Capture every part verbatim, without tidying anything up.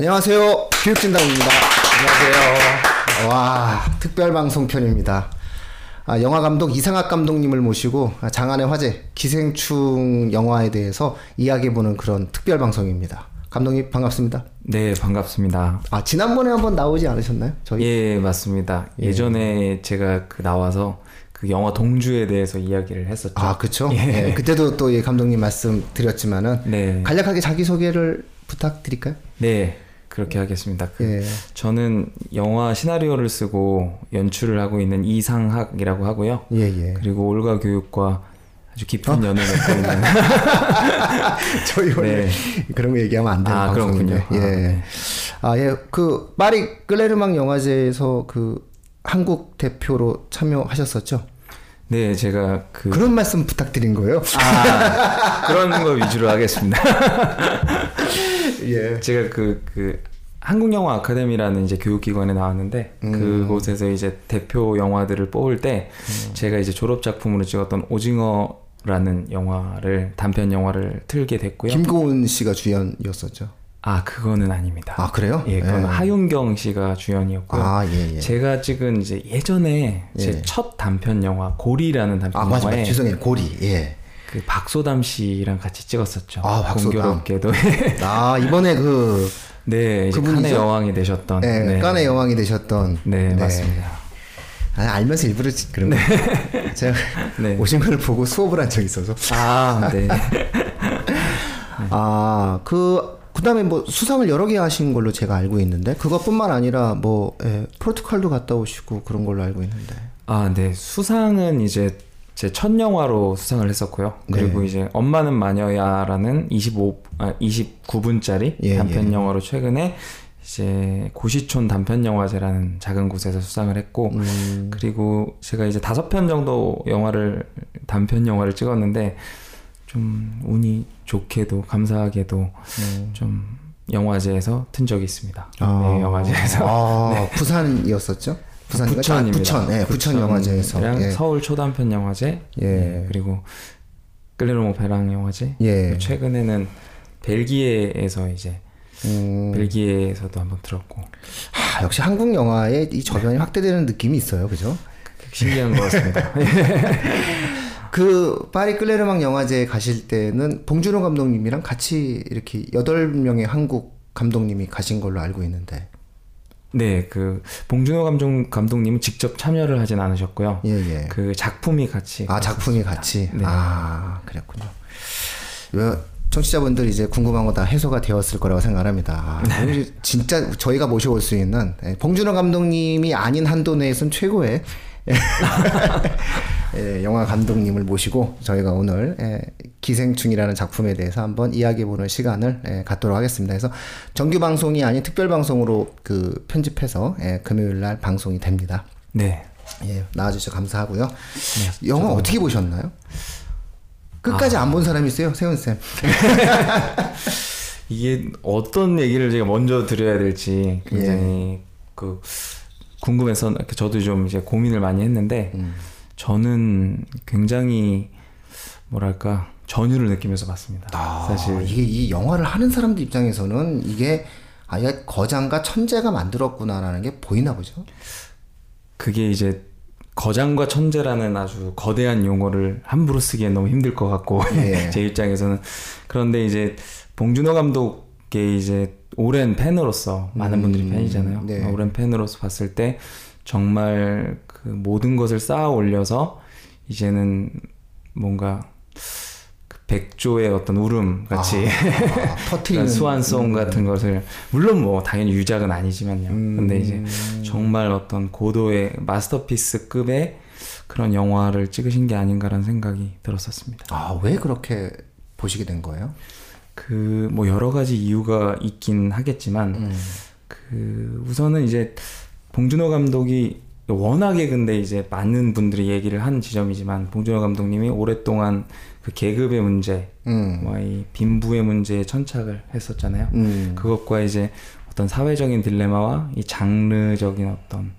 안녕하세요. 교육진담입니다. 안녕하세요. 와, 특별방송편입니다. 아, 영화감독 이상학 감독님을 모시고 장안의 화제 기생충 영화에 대해서 이야기해보는 그런 특별방송입니다. 감독님 반갑습니다. 네, 반갑습니다. 아, 지난번에 한번 나오지 않으셨나요? 저희? 예, 맞습니다. 예전에 예. 제가 그 나와서 그 영화 동주에 대해서 이야기를 했었죠. 아, 그렇죠. 예. 예, 그때도 또 예, 감독님 말씀 드렸지만은 네. 간략하게 자기 소개를 부탁드릴까요? 네, 그렇게 하겠습니다. 그 예. 저는 영화 시나리오를 쓰고 연출을 하고 있는 이상학이라고 하고요. 예, 예. 그리고 올가 교육과 아주 깊은 어? 연애를 했던 저희 원래 네. 그런 거 얘기하면 안 되는 아, 방송인데. 그렇군요. 예. 아, 네. 아, 예. 그 파리 클레르몽 영화제에서 그 한국 대표로 참여하셨었죠? 네, 제가 그 그런 말씀 부탁드린 거예요. 아, 그런 거 위주로 하겠습니다. 예, 제가 그 그 한국 영화 아카데미라는 이제 교육기관에 나왔는데 음. 그곳에서 이제 대표 영화들을 뽑을 때 음. 제가 이제 졸업 작품으로 찍었던 오징어라는 영화를 단편 영화를 틀게 됐고요. 김고은 씨가 주연이었었죠. 아, 그거는 아닙니다. 아, 그래요? 예, 그건 예. 하윤경 씨가 주연이었고요. 아, 예, 예. 제가 찍은 이제 예전에 예. 제 첫 단편 영화 고리라는 단편 아, 영화에 맞아, 맞아. 죄송해요. 고리. 예. 그 박소담 씨랑 같이 찍었었죠. 아, 박소담. 공교롭게도. 아, 이번에 그 네, 이제 칸의 여왕이 되셨던. 네, 네. 칸의 여왕이 되셨던. 네, 네. 맞습니다. 아, 알면서 일부러 그런 거. 네. 제가 네. 오신 걸 보고 수업을 한 적이 있어서. 아, 네. 아, 그 그다음에 뭐 수상을 여러 개 하신 걸로 제가 알고 있는데 그것뿐만 아니라 뭐 예, 프로토콜도 갔다 오시고 그런 걸로 알고 있는데. 아, 네. 수상은 이제 제 첫 영화로 수상을 했었고요. 그리고 네. 이제 엄마는 마녀야라는 이십오, 아, 이십구 분짜리 예, 단편 예. 영화로 최근에 이제 고시촌 단편 영화제라는 작은 곳에서 수상을 했고 음. 그리고 제가 이제 다섯 편 정도 영화를 단편 영화를 찍었는데. 좀 운이 좋게도 감사하게도 네. 좀 영화제에서 튼 적이 있습니다. 아. 네, 영화제에서 아. 네. 부산이었었죠? 부산 아, 부천입니다. 부천, 네, 부천, 부천 영화제에서 예. 서울 초단편 영화제, 예. 네, 그리고 클레르몽 페랑 영화제. 예. 최근에는 벨기에에서 이제 음. 벨기에에서도 한번 들었고. 하, 역시 한국 영화의 이 저변이 네. 확대되는 느낌이 있어요, 그죠? 신기한 것 같습니다. 그 파리 클레르몽 영화제에 가실 때는 봉준호 감독님이랑 같이 이렇게 여덟 명의 한국 감독님이 가신 걸로 알고 있는데. 네, 그 봉준호 감독 감독님은 직접 참여를 하진 않으셨고요. 예, 예. 그 작품이 같이. 아, 작품이 같이. 네. 아, 그랬군요. 청취자분들 이제 궁금한 거 다 해소가 되었을 거라고 생각합니다. 아, 네. 진짜 저희가 모셔올 수 있는 봉준호 감독님이 아닌 한도 내에선 최고의 예, 영화 감독님을 모시고 저희가 오늘 예, 기생충이라는 작품에 대해서 한번 이야기해보는 시간을 예, 갖도록 하겠습니다. 그래서 정규 방송이 아닌 특별 방송으로 그 편집해서 예, 금요일 날 방송이 됩니다. 네, 예, 나와주셔서 감사하고요. 네, 영화 저도... 어떻게 보셨나요? 끝까지 아... 안 본 사람이 있어요, 세훈 쌤. 이게 어떤 얘기를 제가 먼저 드려야 될지 굉장히 예. 그. 궁금해서 저도 좀 이제 고민을 많이 했는데 음. 저는 굉장히 뭐랄까 전율을 느끼면서 봤습니다. 아, 사실 이게 이 영화를 하는 사람들 입장에서는 이게 아예 거장과 천재가 만들었구나라는 게 보이나 보죠. 그게 이제 거장과 천재라는 아주 거대한 용어를 함부로 쓰기엔 너무 힘들 것 같고 예. 제 입장에서는 그런데 이제 봉준호 감독의 이제 오랜 팬으로서 많은 분들이 음, 팬이잖아요. 네. 오랜 팬으로서 봤을 때 정말 그 모든 것을 쌓아 올려서 이제는 뭔가 그 백조의 어떤 울음 같이 아, 아, 터트리는 수완송 같은 것을 물론 뭐 당연히 유작은 아니지만요. 음, 근데 이제 정말 어떤 고도의 마스터피스급의 그런 영화를 찍으신 게 아닌가라는 생각이 들었었습니다. 아, 왜 그렇게 보시게 된 거예요? 그 뭐 여러 가지 이유가 있긴 하겠지만 음. 그 우선은 이제 봉준호 감독이 워낙에 근데 이제 많은 분들이 얘기를 한 지점이지만 봉준호 감독님이 오랫동안 그 계급의 문제, 음. 뭐 이 빈부의 문제에 천착을 했었잖아요. 음. 그것과 이제 어떤 사회적인 딜레마와 이 장르적인 어떤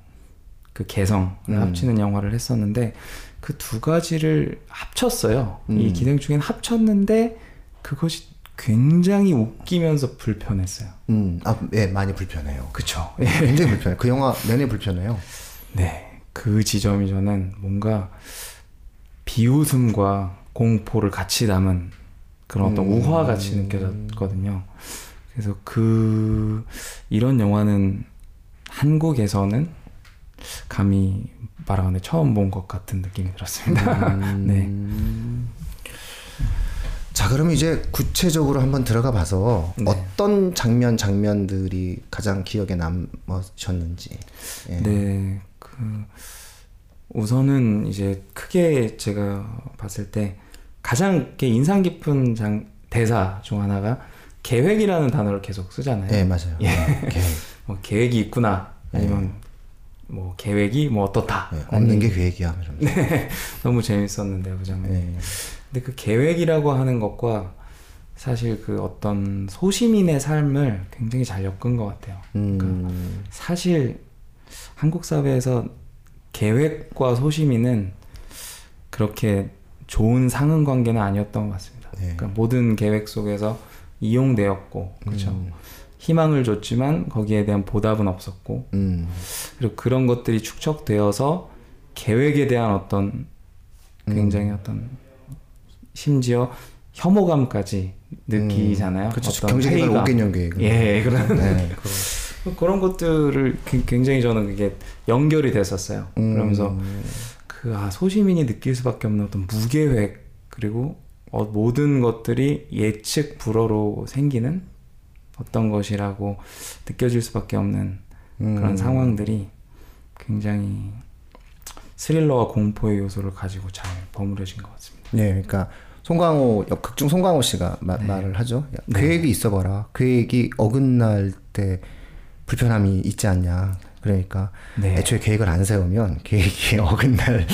그 개성을 음. 합치는 영화를 했었는데 그 두 가지를 합쳤어요. 음. 이 기생충엔 합쳤는데 그것이 굉장히 웃기면서 불편했어요. 음, 아, 예, 많이 불편해요. 그쵸. 예. 굉장히 불편해요. 그 영화 내내 불편해요. 네, 그 지점이 저는 뭔가 비웃음과 공포를 같이 담은 그런 어떤 음. 우화같이 느껴졌거든요. 그래서 그 이런 영화는 한국에서는 감히 말하는데 처음 본 것 같은 느낌이 들었습니다. 음. 네. 자, 그럼 이제 구체적으로 한번 들어가 봐서 네. 어떤 장면, 장면들이 가장 기억에 남으셨는지. 예. 네, 그 우선은 이제 크게 제가 봤을 때 가장 인상 깊은 장, 대사 중 하나가 계획이라는 단어를 계속 쓰잖아요. 네, 맞아요. 예. 아, 계획. 뭐 계획이 있구나, 아니면 네. 뭐 계획이 뭐 어떻다. 네, 없는 아니, 게 계획이야. 네, 너무 재밌었는데요, 그 장면. 네. 근데 그 계획이라고 하는 것과 사실 그 어떤 소시민의 삶을 굉장히 잘 엮은 것 같아요. 음. 그러니까 사실 한국 사회에서 계획과 소시민은 그렇게 좋은 상응 관계는 아니었던 것 같습니다. 네. 그러니까 모든 계획 속에서 이용되었고, 그렇죠. 음. 희망을 줬지만 거기에 대한 보답은 없었고, 음. 그리고 그런 것들이 축적되어서 계획에 대한 어떤 굉장히 음. 어떤 심지어 혐오감까지 느끼잖아요. 음, 그렇죠. 경제개발 오 개년 계획. 예, 그런 네, 그런 것들을 굉장히 저는 그게 연결이 됐었어요. 음, 그러면서 그 아, 소시민이 느낄 수밖에 없는 어떤 무계획 그리고 어, 모든 것들이 예측 불허로 생기는 어떤 것이라고 느껴질 수밖에 없는 음. 그런 상황들이 굉장히 스릴러와 공포의 요소를 가지고 잘 버무려진 것 같습니다. 네, 그러니까 송강호 극중 송강호 씨가 마, 네. 말을 하죠. 야, 네. 계획이 있어봐라. 계획이 어긋날 때 불편함이 있지 않냐. 그러니까 네. 애초에 계획을 안 세우면 계획이 어긋날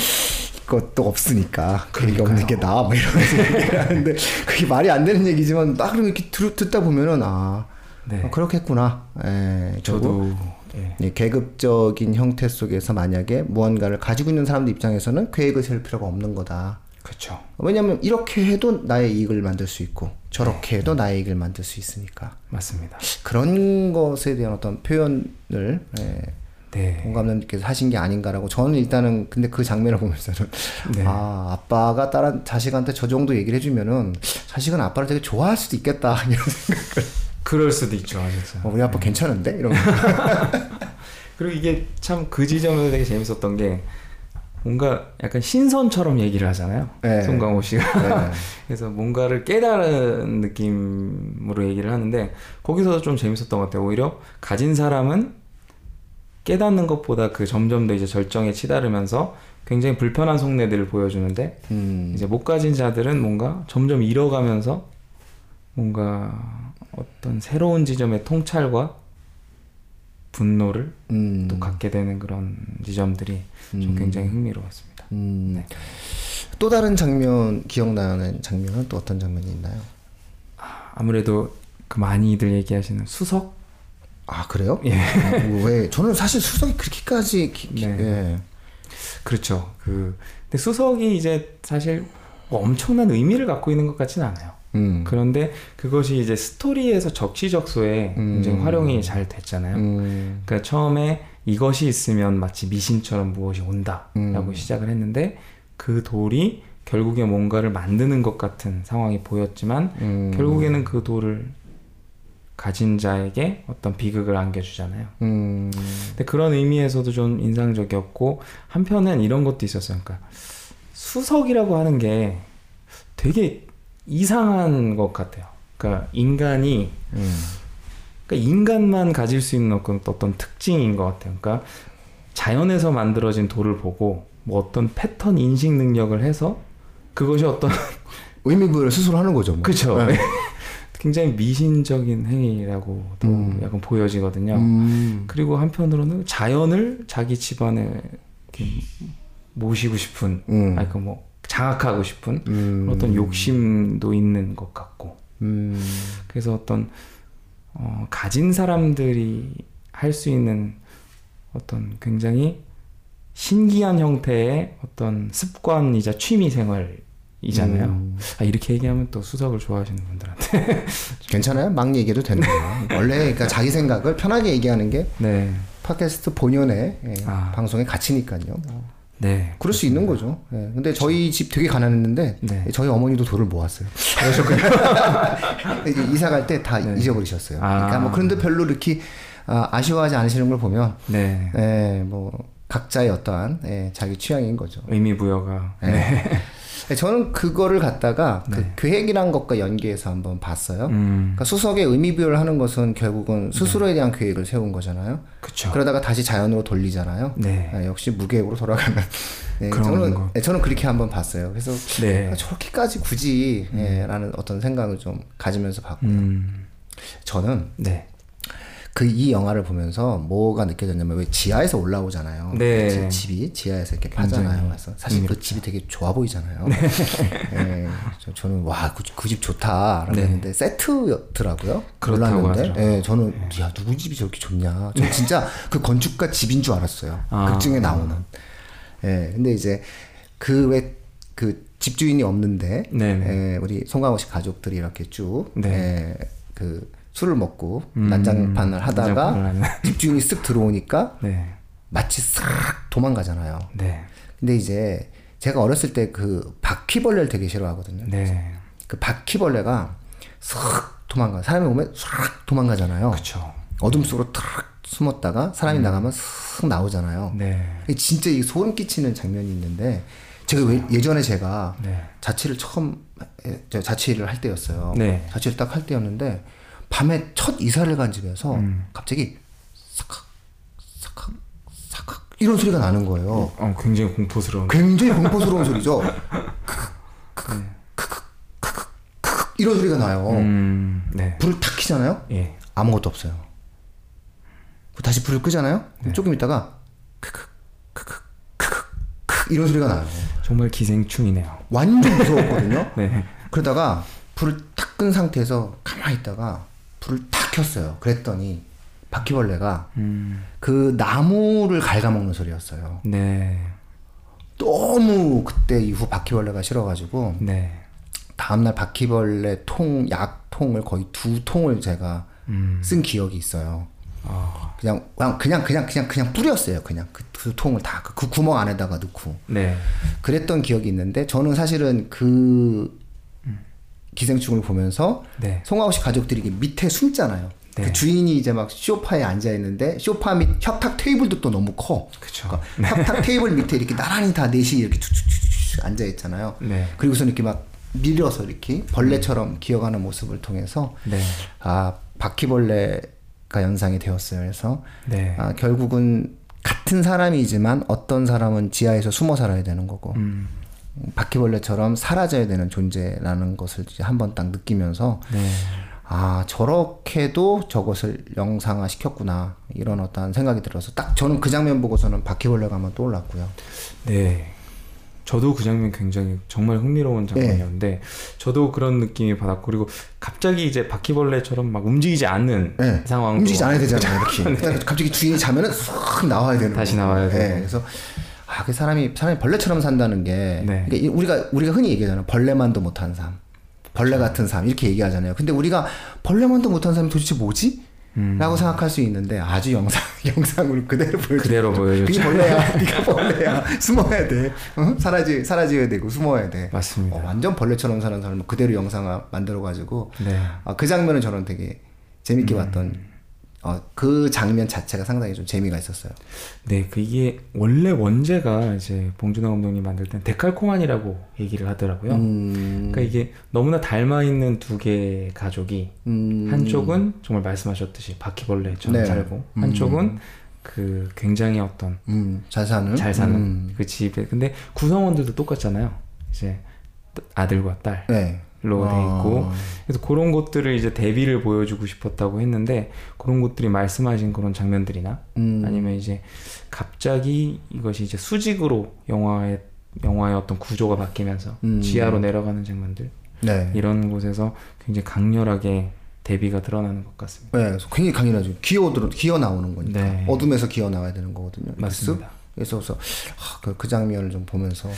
것도 없으니까 계획이 없는 게 나아 뭐 이러면서 얘기를 하는데 그게 말이 안 되는 얘기지만 딱 이렇게 들, 듣다 보면은 아, 네. 아 그렇겠구나. 에, 저도 예. 예, 계급적인 형태 속에서 만약에 무언가를 가지고 있는 사람들 입장에서는 계획을 세울 필요가 없는 거다. 그렇죠. 왜냐하면 이렇게 해도 나의 이익을 만들 수 있고 저렇게 네. 해도 나의 이익을 만들 수 있으니까. 맞습니다. 그런 것에 대한 어떤 표현을 예, 네. 공감님께서 하신 게 아닌가라고 저는 일단은 근데 그 장면을 보면서는 네. 아 아빠가 딸한 자식한테 저 정도 얘기를 해주면은 자식은 아빠를 되게 좋아할 수도 있겠다 이런 생각을. 그럴 수도 있죠. 진짜. 어, 우리 아빠 네. 괜찮은데? 이런. 그리고 이게 참 그 지점에서 되게 재밌었던 게. 뭔가 약간 신선처럼 얘기를 하잖아요. 네. 송강호 씨가. 네. 그래서 뭔가를 깨달은 느낌으로 얘기를 하는데 거기서 좀 재밌었던 것 같아요. 오히려 가진 사람은 깨닫는 것보다 그 점점 더 이제 절정에 치달으면서 굉장히 불편한 속내들을 보여주는데 음. 이제 못 가진 자들은 뭔가 점점 잃어가면서 뭔가 어떤 새로운 지점의 통찰과 분노를 음. 또 갖게 되는 그런 지점들이 음. 좀 굉장히 흥미로웠습니다. 음. 네. 또 다른 장면 기억나는 장면은 또 어떤 장면이 있나요? 아, 아무래도 그 많이들 얘기하시는 수석. 아 그래요? 예. 아, 왜? 저는 사실 수석이 그렇게까지 기, 기, 네. 예. 그렇죠. 그 근데 수석이 이제 사실 뭐 엄청난 의미를 갖고 있는 것 같지는 않아요. 음. 그런데 그것이 이제 스토리에서 적시적소에 음. 굉장히 활용이 잘 됐잖아요. 음. 그러니까 처음에 이것이 있으면 마치 미신처럼 무엇이 온다라고 음. 시작을 했는데 그 돌이 결국에 뭔가를 만드는 것 같은 상황이 보였지만 음. 결국에는 그 돌을 가진 자에게 어떤 비극을 안겨주잖아요. 음. 근데 그런 의미에서도 좀 인상적이었고 한편은 이런 것도 있었어요. 그러니까 수석이라고 하는 게 되게 이상한 것 같아요. 그러니까 인간이 음. 그러니까 인간만 가질 수 있는 어떤 특징인 것 같아요. 그러니까 자연에서 만들어진 돌을 보고 뭐 어떤 패턴 인식 능력을 해서 그것이 어떤 의미 부여를 스스로 하는 거죠. 뭐. 그렇죠. 네. 굉장히 미신적인 행위라고 음. 약간 보여지거든요. 음. 그리고 한편으로는 자연을 자기 집안에 이렇게 모시고 싶은 음. 아니 그 뭐 장악하고 싶은 음. 어떤 욕심도 있는 것 같고 음. 그래서 어떤 어, 가진 사람들이 할 수 있는 어떤 굉장히 신기한 형태의 어떤 습관이자 취미 생활인 이잖아요. 음. 아, 이렇게 얘기하면 또 수석을 좋아하시는 분들한테 괜찮아요? 막 얘기해도 되는데 원래 그러니까 자기 생각을 편하게 얘기하는 게 네. 팟캐스트 본연의 예, 아. 방송의 가치니까요. 네, 그럴 그렇습니다. 수 있는 거죠. 예, 근데 그렇죠. 저희 집 되게 가난했는데 네. 저희 어머니도 돈을 모았어요. 그러셨군요. 이사 갈 때 다 네. 잊어버리셨어요. 아. 그러니까 뭐 그런데 별로 이렇게 아, 아쉬워하지 않으시는 걸 보면 네, 예, 뭐 각자의 어떠한 예, 자기 취향인 거죠. 의미 부여가. 예. 네. 저는 그거를 갖다가 네. 그 계획이란 것과 연계해서 한번 봤어요. 음. 그러니까 수석의 의미부여를 하는 것은 결국은 스스로에 대한 네. 계획을 세운 거잖아요. 그쵸. 그러다가 다시 자연으로 돌리잖아요. 네. 아, 역시 무계획으로 돌아가는. 네, 저는, 거. 네, 저는 그렇게 한번 봤어요. 그래서 네. 아, 저렇게까지 굳이 음. 예, 라는 어떤 생각을 좀 가지면서 봤고요. 음. 저는 네. 그 이 영화를 보면서 뭐가 느껴졌냐면 왜 지하에서 올라오잖아요. 네. 지, 집이 지하에서 이렇게 파잖아요. 그래서 사실 그 집이 되게 좋아 보이잖아요. 네. 네. 저, 저는 와, 그 집 좋다라고 네. 했는데 세트였더라고요. 그렇다고 하더라고요. 네, 저는 네. 야, 누구 집이 저렇게 좋냐. 저 네. 진짜 그 건축가 집인 줄 알았어요. 아, 극중에 나오는. 예. 네. 근데 이제 그 왜 그 집주인이 없는데 네. 우리 송강호 씨 가족들이 이렇게 쭉 네. 에, 그 술을 먹고 음, 난장판을 하다가 난장판을 집주인이 쓱 들어오니까 네. 마치 싹 도망가잖아요. 네. 근데 이제 제가 어렸을 때 그 바퀴벌레를 되게 싫어하거든요. 네. 그 바퀴벌레가 싹 도망가. 사람이 오면 싹 도망가잖아요. 그쵸. 어둠 속으로 탁 숨었다가 사람이 음. 나가면 싹 나오잖아요. 네. 진짜 이 소름 끼치는 장면이 있는데 제가 왜, 예전에 제가 네. 자취를 처음 자취를 할 때였어요. 네. 자취를 딱 할 때였는데 밤에 첫 이사를 간 집에서 음. 갑자기 삭삭 삭삭 삭삭 이런 소리가 나는 거예요. 어, 굉장히 공포스러운. 굉장히 공포스러운 소리죠. 크크크 크크크 크크 이런 소리가 나요. 음, 네. 불을 탁 켜잖아요. 예. 아무것도 없어요. 다시 불을 끄잖아요. 네. 조금 있다가 크크 크크 크크 이런 소리가 나요. 정말 기생충이네요. 완전 무서웠거든요. 네. 그러다가 불을 탁 끈 상태에서 가만히 있다가 불을 탁 켰어요. 그랬더니 바퀴벌레가 음. 그 나무를 갉아먹는 소리였어요. 네. 너무 그때 이후 바퀴벌레가 싫어가지고 네. 다음날 바퀴벌레 통, 약통을 거의 두 통을 제가 음. 쓴 기억이 있어요. 어. 그냥, 그냥 그냥 그냥 그냥 그냥 뿌렸어요. 그냥 그 두 통을 다 그 구멍 안에다가 넣고 네. 그랬던 기억이 있는데 저는 사실은 그 기생충을 보면서 네. 송하우 씨 가족들이 밑에 숨잖아요. 네. 그 주인이 이제 막 쇼파에 앉아 있는데 쇼파 밑 협탁 테이블도 또 너무 커. 그러니까 네. 협탁 테이블 밑에 이렇게 나란히 다 넷이 이렇게 쭉쭉쭉 앉아 있잖아요. 네. 그리고서 이렇게 막 밀어서 이렇게 벌레처럼 기어가는 모습을 통해서 네. 아 바퀴벌레가 연상이 되었어요. 그래서 네. 아, 결국은 같은 사람이지만 어떤 사람은 지하에서 숨어 살아야 되는 거고. 음. 바퀴벌레처럼 사라져야 되는 존재라는 것을 한번 딱 느끼면서 네. 아 저렇게도 저것을 영상화 시켰구나 이런 어떤 생각이 들어서 딱 저는 그 장면 보고서는 바퀴벌레가 한번 떠올랐고요. 네, 저도 그 장면 굉장히 정말 흥미로운 장면이었는데 네. 저도 그런 느낌이 받았고 그리고 갑자기 이제 바퀴벌레처럼 막 움직이지 않는 네. 상황 움직이지 않아야 되잖아요. 이렇게 네. 갑자기 주인이 자면은 쏙 나와야 되는 다시 거예요. 나와야 돼요. 네. 그래서 아, 그 사람이, 사람이 벌레처럼 산다는 게, 네. 그러니까 우리가, 우리가 흔히 얘기하잖아요. 벌레만도 못한 삶. 벌레 그렇죠. 같은 삶. 이렇게 얘기하잖아요. 근데 우리가 벌레만도 못한 삶이 도대체 뭐지? 음. 라고 생각할 수 있는데, 아주 영상, 영상으로 그대로 보여줘. 그대로 보여줘. 그게 벌레야. 네가 벌레야. 숨어야 돼. 응? 사라지, 사라져야 되고, 숨어야 돼. 맞습니다. 어, 완전 벌레처럼 사는 사람을 그대로 영상을 만들어가지고, 네. 어, 그 장면은 저는 되게 재밌게 음. 봤던, 어, 그 장면 자체가 상당히 좀 재미가 있었어요. 네, 그 이게 원래 원제가 이제 봉준호 감독님 만들 땐 데칼코만이라고 얘기를 하더라고요. 음... 그러니까 이게 너무나 닮아 있는 두 개의 가족이 음... 한쪽은 정말 말씀하셨듯이 바퀴벌레처럼 네. 살고 한쪽은 음... 그 굉장히 어떤 음, 잘 사는 잘 사는 음... 그 집에 근데 구성원들도 똑같잖아요. 이제 아들과 딸. 네. 로 돼 있고 그래서 그런 것들을 이제 대비를 보여주고 싶었다고 했는데 그런 것들이 말씀하신 그런 장면들이나 음. 아니면 이제 갑자기 이것이 이제 수직으로 영화의 영화의 어떤 구조가 바뀌면서 음. 지하로 내려가는 장면들 네. 이런 곳에서 굉장히 강렬하게 대비가 드러나는 것 같습니다. 네, 그래서 굉장히 강렬하죠. 기어 들어 기어 나오는 거니까 네. 어둠에서 기어 나와야 되는 거거든요. 맞습니다. 그래서, 그래서 그, 그 장면을 좀 보면서.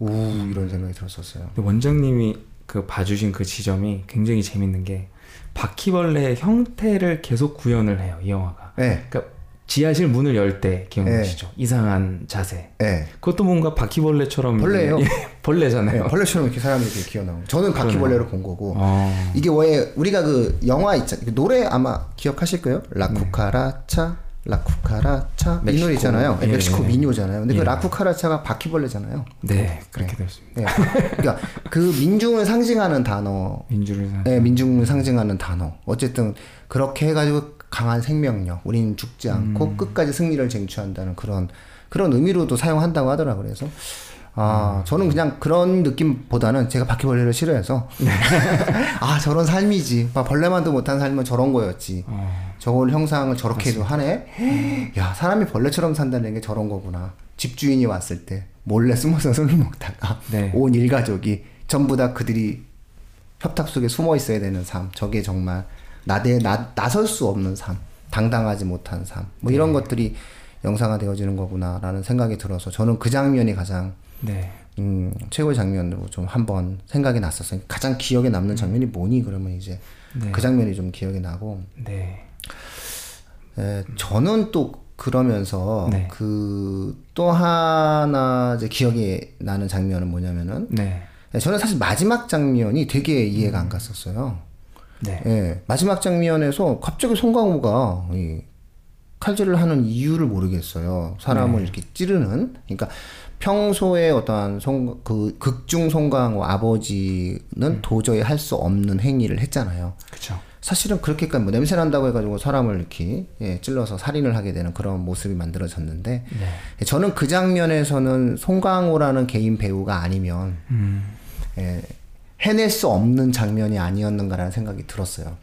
우 이런 생각이 들었었어요. 원장님이 그 봐주신 그 지점이 굉장히 재밌는 게 바퀴벌레의 형태를 계속 구현을 해요, 이 영화가. 네. 그러니까 지하실 문을 열 때 기억나시죠? 네. 이상한 자세. 네. 그것도 뭔가 바퀴벌레처럼. 벌레예요. 벌레잖아요. 네, 벌레처럼 이렇게 사람들이 이렇게 기어나오고. 저는 바퀴벌레로 본 거고. 어. 이게 왜 우리가 그 영화 있잖아요. 노래 아마 기억하실 거예요. 라쿠카라차, 라쿠카라차. 이 노래 있잖아요. 예. 멕시코 민요잖아요. 근데 예. 그 라쿠카라차가 바퀴벌레잖아요. 네, 그렇게 됐습니다. 네. 그러니까 그 민중을 상징하는 단어. 민중을 상징. 네, 민중을 상징하는 단어. 어쨌든 그렇게 해가지고. 강한 생명력, 우리는 죽지 않고 음. 끝까지 승리를 쟁취한다는 그런 그런 의미로도 사용한다고 하더라고요. 그래서 아, 음. 저는 그냥 그런 느낌보다는 제가 바퀴벌레를 싫어해서 아 저런 삶이지, 막 벌레만도 못한 삶은 저런 거였지. 어. 저걸 형상을 저렇게도 하네. 음. 야 사람이 벌레처럼 산다는 게 저런 거구나. 집주인이 왔을 때 몰래 숨어서 술을 먹다가 네. 온 일가족이 전부 다 그들이 협탁 속에 숨어 있어야 되는 삶. 저게 정말 나대 나 나설 수 없는 삶, 당당하지 못한 삶, 뭐 이런 네. 것들이 영상화 되어지는 거구나라는 생각이 들어서 저는 그 장면이 가장 네. 음, 최고의 장면으로 좀 한번 생각이 났었어요. 가장 기억에 남는 장면이 뭐니? 그러면 이제 네. 그 장면이 좀 기억이 나고. 네. 에, 저는 또 그러면서 네. 그 또 하나 이제 기억이 나는 장면은 뭐냐면은 네. 저는 사실 마지막 장면이 되게 이해가 안 갔었어요. 네. 예, 마지막 장면에서 갑자기 송강호가 이 칼질을 하는 이유를 모르겠어요. 사람을 네. 이렇게 찌르는. 그러니까 평소에 어떠한 송, 그 극중 송강호 아버지는 음. 도저히 할 수 없는 행위를 했잖아요. 그렇죠. 사실은 그렇게까지 뭐 냄새 난다고 해가지고 사람을 이렇게 예, 찔러서 살인을 하게 되는 그런 모습이 만들어졌는데 네. 예, 저는 그 장면에서는 송강호라는 개인 배우가 아니면. 음. 예, 해낼 수 없는 장면이 아니었는가라는 생각이 들었어요.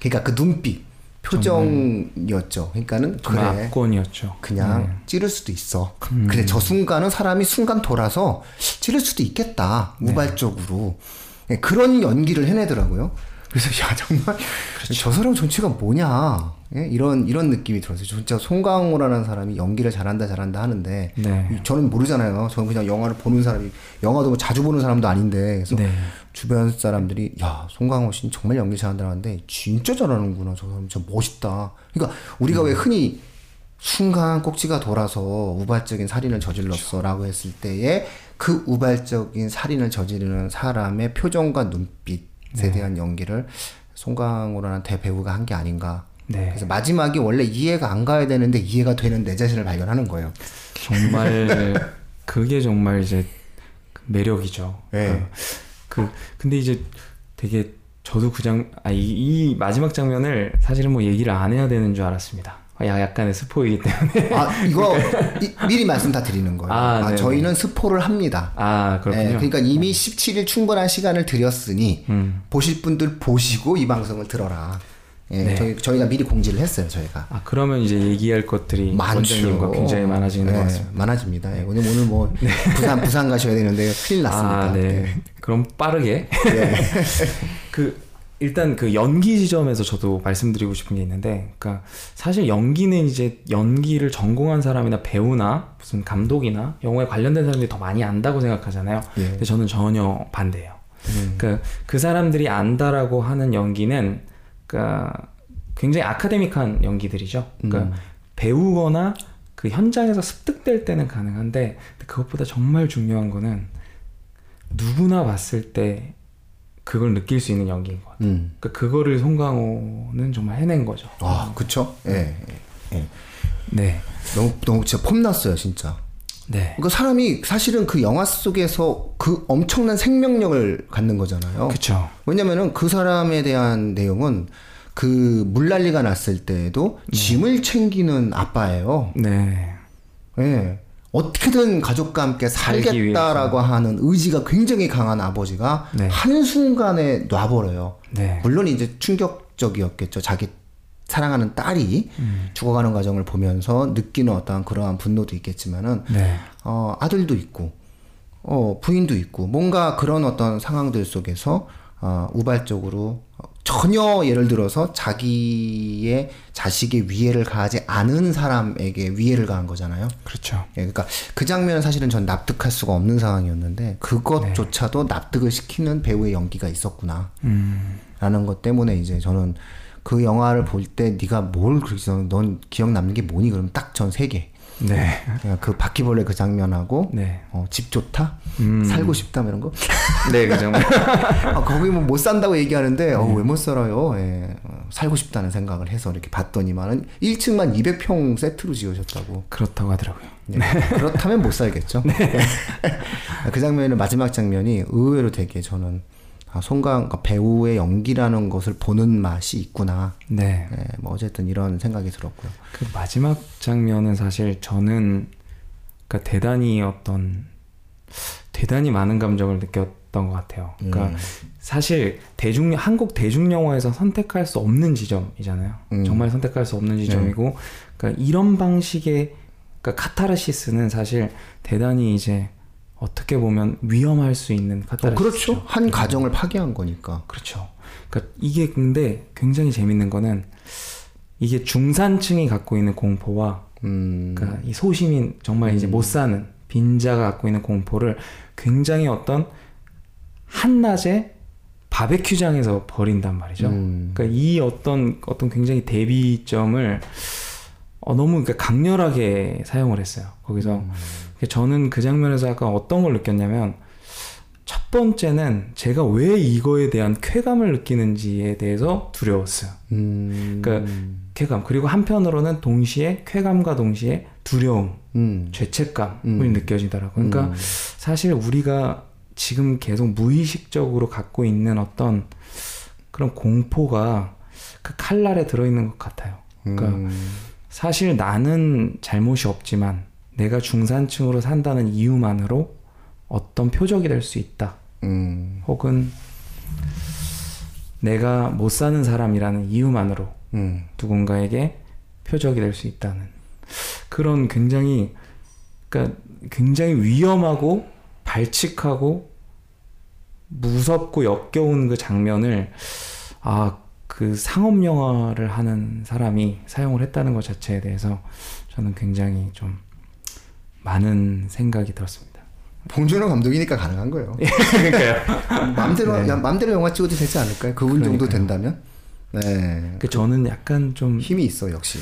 그러니까 그 눈빛, 표정이었죠. 그러니까는 그래, 압권이었죠. 그냥 네. 찌를 수도 있어. 음. 근데 저 순간은 사람이 순간 돌아서 찌를 수도 있겠다. 우발적으로. 네. 그런 연기를 해내더라고요. 그래서 야 정말 그렇죠. 저 사람 정치가 뭐냐. 예? 이런 이런 느낌이 들었어요. 진짜 송강호라는 사람이 연기를 잘한다 잘한다 하는데 네. 저는 모르잖아요. 저는 그냥 영화를 보는 사람이 영화도 뭐 자주 보는 사람도 아닌데 그래서 네. 주변 사람들이 야 송강호 씨는 정말 연기 잘한다 하는데 진짜 잘하는구나. 저 사람 진짜 멋있다. 그러니까 우리가 음. 왜 흔히 순간 꼭지가 돌아서 우발적인 살인을 저질렀어 라고 했을 때에 그 우발적인 살인을 저지르는 사람의 표정과 눈빛 에 대한 네. 연기를 송강호라는 대배우가 한 게 아닌가. 네. 그래서 마지막이 원래 이해가 안 가야 되는데 이해가 되는 내 자신을 발견하는 거예요. 정말 그게 정말 이제 매력이죠. 네. 그, 그 근데 이제 되게 저도 그 장, 아, 이, 이 마지막 장면을 사실은 뭐 얘기를 안 해야 되는 줄 알았습니다. 약간의 스포이기 때문에. 아, 이거 이, 미리 말씀 다 드리는 거예요. 아, 아, 저희는 스포를 합니다. 아, 그렇군요. 네, 그러니까 이미 십칠 일 충분한 시간을 드렸으니 음. 보실 분들 보시고 이 방송을 들어라. 예, 네. 저희, 저희가 미리 공지를 했어요, 저희가. 아, 그러면 이제 얘기할 것들이 원장님과 굉장히 많아지는 네, 것 같습니다. 많아집니다. 네. 오늘, 오늘 뭐, 네. 부산, 부산 가셔야 되는데 큰일 났습니다. 아, 네. 네. 그럼 빠르게. 네. 그, 일단 그 연기 지점에서 저도 말씀드리고 싶은 게 있는데, 그러니까 사실 연기는 이제 연기를 전공한 사람이나 배우나 무슨 감독이나 영화에 관련된 사람들이 더 많이 안다고 생각하잖아요. 예. 근데 저는 전혀 반대예요. 음. 그러니까 그 사람들이 안다라고 하는 연기는 그러니까 굉장히 아카데믹한 연기들이죠. 그러니까 음. 배우거나 그 현장에서 습득될 때는 가능한데, 그것보다 정말 중요한 거는 누구나 봤을 때 그걸 느낄 수 있는 연기인 것 같아요. 음. 그러니까 그거를 송강호는 정말 해낸 거죠. 아, 그쵸? 예. 예. 예. 네. 너무, 너무 진짜 폼났어요, 진짜. 네. 그러니까 사람이 사실은 그 영화 속에서 그 엄청난 생명력을 갖는 거잖아요. 그쵸. 왜냐면은 그 사람에 대한 내용은 그 물난리가 났을 때에도 네. 짐을 챙기는 아빠예요. 네. 예. 어떻게든 가족과 함께 살겠다라고 하는 의지가 굉장히 강한 아버지가 네. 한순간에 놔버려요. 네. 물론 이제 충격적이었겠죠. 자기 사랑하는 딸이 음. 죽어가는 과정을 보면서 느끼는 어떠한 그러한 분노도 있겠지만은 네. 어, 아들도 있고 어, 부인도 있고 뭔가 그런 어떤 상황들 속에서 어, 우발적으로 전혀 예를 들어서 자기의 자식의 위해를 가하지 않은 사람에게 위해를 가한 거잖아요. 그렇죠. 예, 그러니까 그 장면은 사실은 전 납득할 수가 없는 상황이었는데 그것조차도 네. 납득을 시키는 배우의 연기가 있었구나 음. 라는 것 때문에 이제 저는 그 영화를 볼 때 네가 뭘 그렇게 넌 기억 남는 게 뭐니? 그러면 딱 전 세 개. 네. 그 바퀴벌레 그 장면하고 네. 어, 집 좋다? 음. 살고 싶다 이런 거? 네, 그 정도. 아, 거기 뭐 못 산다고 얘기하는데 네. 어, 왜 못 살아요? 예. 어, 살고 싶다는 생각을 해서 이렇게 봤더니만은 일 층만 이백 평 세트로 지으셨다고. 그렇다고 하더라고요. 네. 네. 그렇다면 못 살겠죠. 네. 그 장면은 마지막 장면이 의외로 되게 저는 아, 송강 그러니까 배우의 연기라는 것을 보는 맛이 있구나. 네. 네. 뭐 어쨌든 이런 생각이 들었고요. 그 마지막 장면은 사실 저는 그러니까 대단히 어떤 대단히 많은 감정을 느꼈던 것 같아요. 그러니까 음. 사실 대중 한국 대중 영화에서 선택할 수 없는 지점이잖아요. 음. 정말 선택할 수 없는 지점이고, 네. 그러니까 이런 방식의 그러니까 카타르시스는 사실 대단히 이제. 어떻게 보면 위험할 수 있는 카타르시스죠. 어, 그렇죠. 한 가정을 파괴한 거니까. 그렇죠. 그러니까 이게 근데 굉장히 재밌는 거는 이게 중산층이 갖고 있는 공포와 음. 그러니까 이 소시민 정말 음. 이제 못 사는 빈자가 갖고 있는 공포를 굉장히 어떤 한낮에 바베큐장에서 벌인단 말이죠. 음. 그러니까 이 어떤 어떤 굉장히 대비점을 어, 너무 그러니까 강렬하게 사용을 했어요. 거기서 음. 저는 그 장면에서 약간 어떤 걸 느꼈냐면 첫 번째는 제가 왜 이거에 대한 쾌감을 느끼는지에 대해서 두려웠어요. 음. 그러니까 쾌감 그리고 한편으로는 동시에 쾌감과 동시에 두려움, 음. 죄책감을 음. 느껴지더라고요. 그러니까 음. 사실 우리가 지금 계속 무의식적으로 갖고 있는 어떤 그런 공포가 그 칼날에 들어있는 것 같아요. 그러니까 음. 사실 나는 잘못이 없지만 내가 중산층으로 산다는 이유만으로 어떤 표적이 될 수 있다. 음. 혹은 내가 못 사는 사람이라는 이유만으로 음. 누군가에게 표적이 될 수 있다는 그런 굉장히 그러니까 굉장히 위험하고 발칙하고 무섭고 역겨운 그 장면을 아, 그 상업 영화를 하는 사람이 사용을 했다는 것 자체에 대해서 저는 굉장히 좀 많은 생각이 들었습니다. 봉준호 감독이니까 가능한 거예요. 그러니까요. 맘대로, 네. 맘대로 영화 찍어도 되지 않을까요? 그분 그러니까요. 정도 된다면? 네. 그 저는 약간 좀. 힘이 있어, 역시.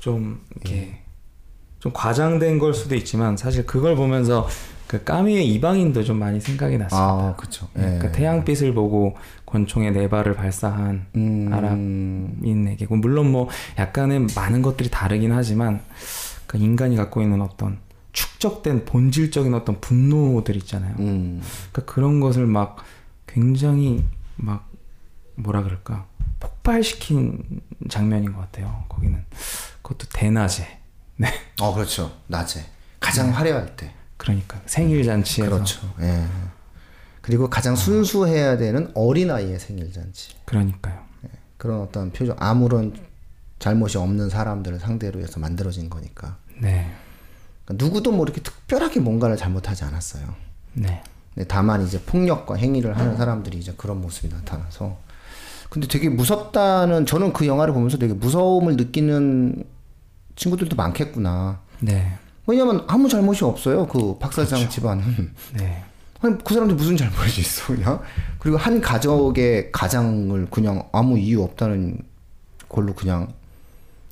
좀, 이렇게. 예. 좀 과장된 걸 수도 있지만, 사실 그걸 보면서 그 까미의 이방인도 좀 많이 생각이 났습니다. 아, 그쵸. 예. 그러니까 태양빛을 보고 권총의 네 발을 발사한 음... 아랍인에게. 물론 뭐, 약간의 많은 것들이 다르긴 하지만, 그러니까 인간이 갖고 있는 어떤, 축적된 본질적인 어떤 분노들 있잖아요. 음. 그러니까 그런 것을 막 굉장히 막 뭐라 그럴까 폭발시킨 장면인 것 같아요. 거기는 그것도 대낮에. 네. 어 그렇죠. 낮에 가장 네. 화려할 때. 그러니까 생일 잔치에서. 그렇죠. 예. 그리고 가장 순수해야 되는 어린 아이의 생일 잔치. 그러니까요. 예. 그런 어떤 표정 아무런 잘못이 없는 사람들을 상대로 해서 만들어진 거니까. 네. 누구도 뭐 이렇게 특별하게 뭔가를 잘못하지 않았어요. 네. 근데 다만 이제 폭력과 행위를 하는 사람들이 이제 그런 모습이 나타나서. 근데 되게 무섭다는, 저는 그 영화를 보면서 되게 무서움을 느끼는 친구들도 많겠구나. 네. 왜냐면 아무 잘못이 없어요. 그 박사장 그렇죠. 집안은. 네. 아니, 그 사람들 무슨 잘못이 있어, 그냥. 그리고 한 가족의 가장을 그냥 아무 이유 없다는 걸로 그냥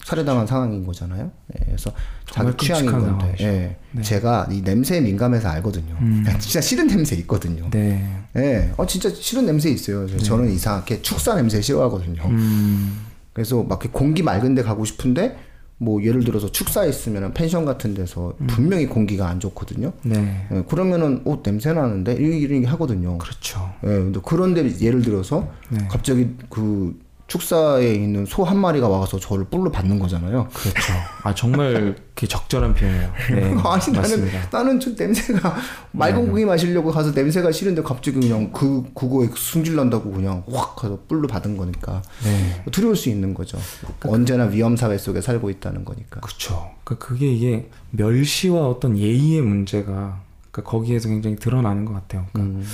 살해당한 상황인 거잖아요. 예, 그래서 자기 취향인 건데 예, 네. 제가 이 냄새에 민감해서 알거든요. 음. 진짜 싫은 냄새 있거든요. 네. 예, 어 진짜 싫은 냄새 있어요. 네. 저는 이상하게 축사 냄새 싫어하거든요. 음. 그래서 막 공기 맑은 데 가고 싶은데 뭐 예를 들어서 축사에 있으면 펜션 같은 데서 음. 분명히 공기가 안 좋거든요. 네. 예, 그러면은 어 냄새 나는데 이런 게 하거든요. 그렇죠. 예, 근데 그런데 예를 들어서 네. 갑자기 그 축사에 있는 소 한 마리가 와서 저를 뿔로 받는 거잖아요. 그렇죠. 아 정말 그게 적절한 표현이에요. 네, 아니 맞습니다. 나는 나는 좀 냄새가 맑은 공기 마시려고 가서 냄새가 싫은데 갑자기 그냥 그 그거에 숨질 난다고 그냥 확 해서 뿔로 받은 거니까 네. 두려울 수 있는 거죠. 그러니까 언제나 위험 사회 속에 살고 있다는 거니까. 그렇죠. 그러니까 그게 이게 멸시와 어떤 예의의 문제가 그러니까 거기에서 굉장히 드러나는 것 같아요. 그러니까 음.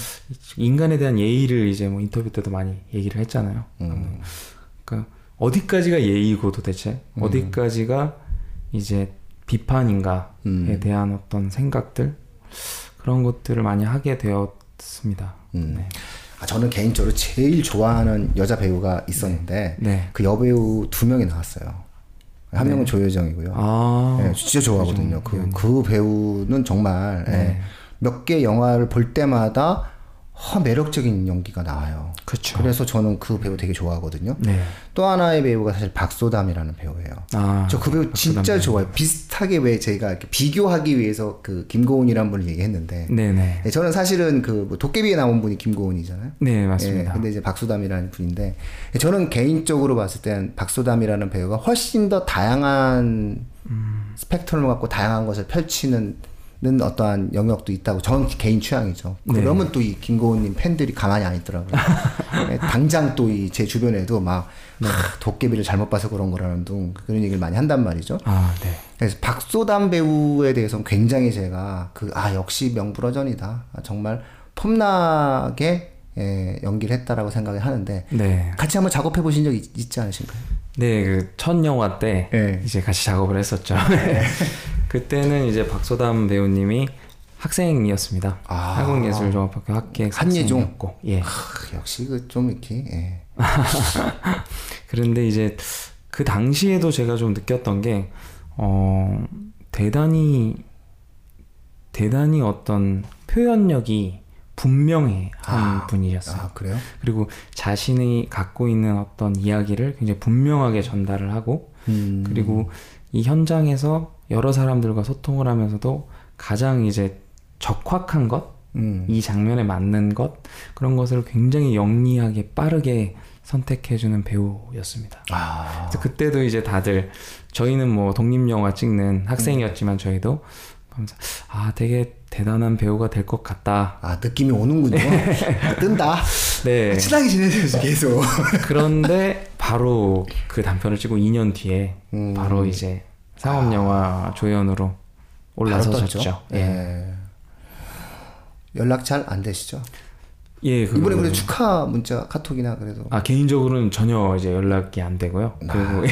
인간에 대한 예의를 이제 뭐 인터뷰 때도 많이 얘기를 했잖아요. 음. 그러니까 어디까지가 예의고 도대체 음. 어디까지가 이제 비판인가에 음. 대한 어떤 생각들 그런 것들을 많이 하게 되었습니다. 음. 네. 아, 저는 개인적으로 제일 좋아하는 여자 배우가 있었는데 네. 그 여배우 두 명이 나왔어요. 한 명은 네. 조여정이고요. 아~ 네, 진짜 좋아하거든요. 그, 네. 그 배우는 정말 네. 네, 몇 개 영화를 볼 때마다 허, 매력적인 연기가 나와요. 그렇죠. 그래서 저는 그 배우 되게 좋아하거든요. 네. 또 하나의 배우가 사실 박소담이라는 배우예요. 아, 저 그 배우 진짜 배우. 좋아해요. 비슷하게 왜 제가 이렇게 비교하기 위해서 그 김고은이라는 분을 얘기했는데 네네. 네, 저는 사실은 그 뭐 도깨비에 나온 분이 김고은이잖아요. 네, 맞습니다. 네, 근데 이제 박소담이라는 분인데 저는 개인적으로 봤을 땐 박소담이라는 배우가 훨씬 더 다양한 음. 스펙트럼을 갖고 다양한 것을 펼치는 는 어떠한 영역도 있다고 저는 개인 취향이죠. 그러면 네. 또 이 김고은님 팬들이 가만히 안 있더라고요. 당장 또 이 제 주변에도 막 네. 하, 도깨비를 잘못 봐서 그런 거라는 둥 그런 얘기를 많이 한단 말이죠. 아, 네. 그래서 박소담 배우에 대해서는 굉장히 제가 그 아 역시 명불허전이다. 아, 정말 폼나게 예, 연기를 했다라고 생각을 하는데 네. 같이 한번 작업해 보신 적 있, 있지 않으신가요? 네, 그 첫 영화 때 네. 이제 같이 작업을 했었죠. 네. 그때는 이제 박소담 배우님이 학생이었습니다. 아, 한국예술종합학교 학계 한예종이었고, 예. 하, 역시 그 좀 이렇게. 예. 그런데 이제 그 당시에도 제가 좀 느꼈던 게 어, 대단히 대단히 어떤 표현력이 분명히 한 아, 분이셨어요. 아, 그래요? 그리고 자신이 갖고 있는 어떤 이야기를 굉장히 분명하게 전달을 하고, 음. 그리고 이 현장에서 여러 사람들과 소통을 하면서도 가장 이제 적확한 것, 음. 이 장면에 맞는 것, 그런 것을 굉장히 영리하게 빠르게 선택해주는 배우였습니다. 아. 그래서 그때도 이제 다들 저희는 뭐 독립영화 찍는 학생이었지만 음. 저희도 아 되게 대단한 배우가 될 것 같다. 아 느낌이 오는군요. 아, 뜬다. 네. 친하게 지내세요 계속. 그런데 바로 그 단편을 찍고 이 년 뒤에 음. 바로 이제 상업영화 아. 조연으로 올라서셨죠. 예. 예. 연락 잘 안 되시죠? 예. 그... 이번에 그래 축하 문자 카톡이나 그래도. 아 개인적으로는 전혀 이제 연락이 안 되고요. 아, 그리고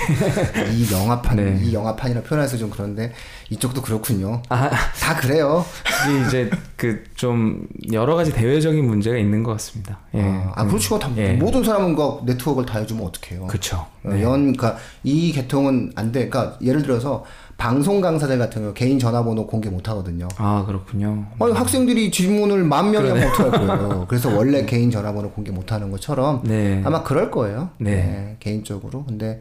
이 영화판, 네. 이 영화판이라 표현해서 좀 그런데 이쪽도 그렇군요. 아, 다 그래요. 이게 이제 그 좀 여러 가지 대외적인 문제가 있는 것 같습니다. 예. 아, 아 그렇죠. 다 예. 모든 사람과 네트워크를 다 해주면 어떡해요. 그렇죠. 네. 연, 그러니까 이 계통은 안 돼. 그러니까 예를 들어서. 방송 강사들 같은 경우 개인 전화번호 공개 못 하거든요. 아 그렇군요. 아니 학생들이 질문을 만 명이 하면 어떡할거예요. 그래서 원래 개인 전화번호 공개 못 하는 것처럼 네. 아마 그럴 거예요. 네. 네, 개인적으로. 근데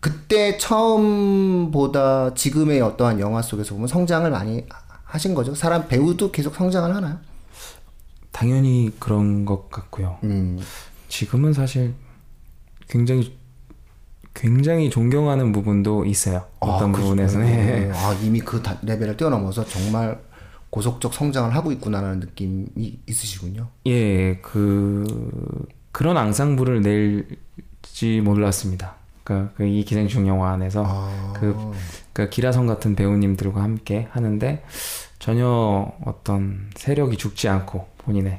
그때 처음보다 지금의 어떠한 영화 속에서 보면 성장을 많이 하신 거죠. 사람 배우도 계속 성장을 하나요? 당연히 그런 것 같고요. 음. 지금은 사실 굉장히 굉장히 존경하는 부분도 있어요. 어떤 아, 부분에서는. 네. 아, 이미 그 다, 레벨을 뛰어넘어서 정말 고속적 성장을 하고 있구나라는 느낌이 있으시군요. 예, 그, 그런 앙상블을 낼지 몰랐습니다. 그러니까 그 이 기생충 영화 안에서 아... 그, 그 기라성 같은 배우님들과 함께 하는데 전혀 어떤 세력이 죽지 않고 본인의,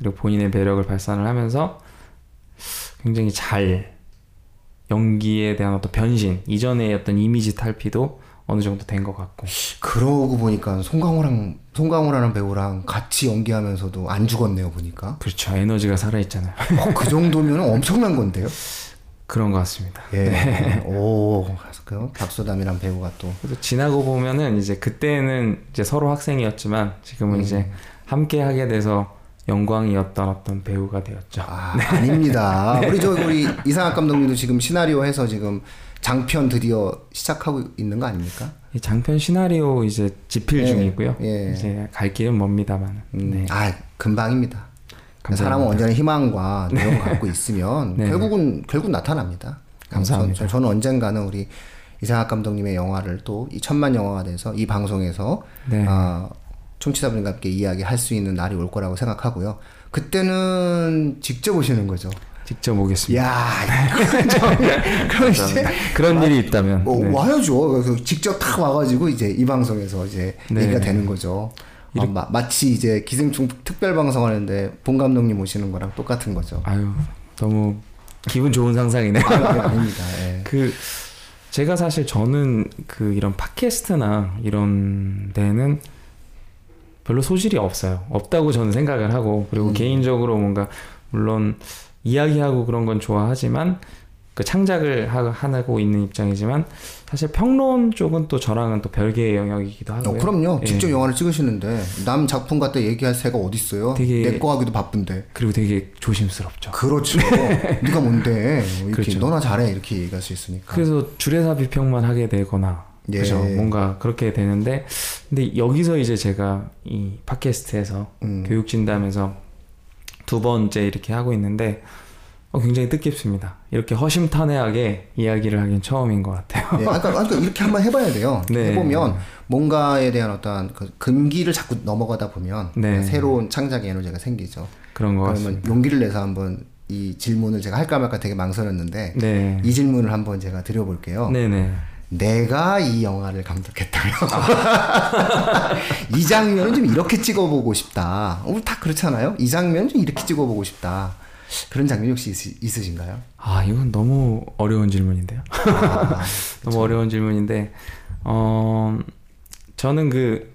그리고 본인의 매력을 발산을 하면서 굉장히 잘 연기에 대한 어떤 변신, 이전의 어떤 이미지 탈피도 어느 정도 된 것 같고. 그러고 보니까 송강호랑, 송강호라는 배우랑 같이 연기하면서도 안 죽었네요, 보니까. 그렇죠. 에너지가 살아있잖아요. 어, 그 정도면 엄청난 건데요? 그런 것 같습니다. 예. 네. 오, 그래서 박소담이란 배우가 또. 그래서 지나고 보면은 이제 그때는 이제 서로 학생이었지만 지금은 음. 이제 함께 하게 돼서 영광이었던 어떤 배우가 되었죠. 아, 네. 아닙니다. 네. 우리 저 우리 이상학 감독님도 지금 시나리오 해서 지금 장편 드디어 시작하고 있는 거 아닙니까? 이 장편 시나리오 이제 집필 예. 중이고요. 예. 이제 갈 길은 멉니다만. 음, 네. 아 금방입니다. 감사합니다. 사람은 언제나 희망과 내용 네. 갖고 있으면 네. 결국은 결국 나타납니다. 감사합니다. 저는, 저는 언젠가는 우리 이상학 감독님의 영화를 또 이 천만 영화가 돼서 이 방송에서. 네. 어, 청취자분과 함께 이야기할 수 있는 날이 올 거라고 생각하고요. 그때는 직접 오시는 거죠. 직접 오겠습니다. 야, 그럼 이제 그런 일이 있다면 어, 네. 와야죠. 그래서 직접 딱 와가지고 이제 이 방송에서 이제 네. 얘기가 되는 거죠. 이렇게... 어, 마치 이제 기생충 특별 방송하는데 봉 감독님 오시는 거랑 똑같은 거죠. 아유, 너무 기분 좋은 상상이네요. 아, 네, 아닙니다. 예. 그 제가 사실 저는 그 이런 팟캐스트나 이런 데는 별로 소질이 없어요. 없다고 저는 생각을 하고, 그리고 음. 개인적으로 뭔가 물론 이야기하고 그런 건 좋아하지만 그 창작을 하, 하고 있는 입장이지만 사실 평론 쪽은 또 저랑은 또 별개의 영역이기도 하고요. 어, 그럼요. 예. 직접 영화를 찍으시는데 남 작품 갖다 얘기할 새가 어딨어요. 되게... 내 거 하기도 바쁜데. 그리고 되게 조심스럽죠. 그렇죠. 네가 뭔데 이렇게 그렇죠. 너나 잘해 이렇게 얘기할 수 있으니까. 그래서 주례사 비평만 하게 되거나 예. 그죠. 뭔가 그렇게 되는데, 근데 여기서 이제 제가 이 팟캐스트에서 음. 교육진담에서 두 번째 이렇게 하고 있는데 어, 굉장히 뜻깊습니다. 이렇게 허심탄회하게 이야기를 하긴 처음인 것 같아요. 네, 그러니까, 그러니까 이렇게 한번 해봐야 돼요. 네. 해보면 뭔가에 대한 어떤 그 금기를 자꾸 넘어가다 보면 네. 새로운 창작의 에너지가 생기죠. 그런 것 같습니다. 그러면 용기를 내서 한번 이 질문을 제가 할까 말까 되게 망설였는데 네. 이 질문을 한번 제가 드려볼게요. 네네. 내가 이 영화를 감독했다면 아. 이 장면은 좀 이렇게 찍어보고 싶다. 우리 다 그렇잖아요. 이 장면은 좀 이렇게 찍어보고 싶다. 그런 장면 혹시 있, 있으신가요? 아, 이건 너무 어려운 질문인데요. 아, 너무 어려운 질문인데 어, 저는 그,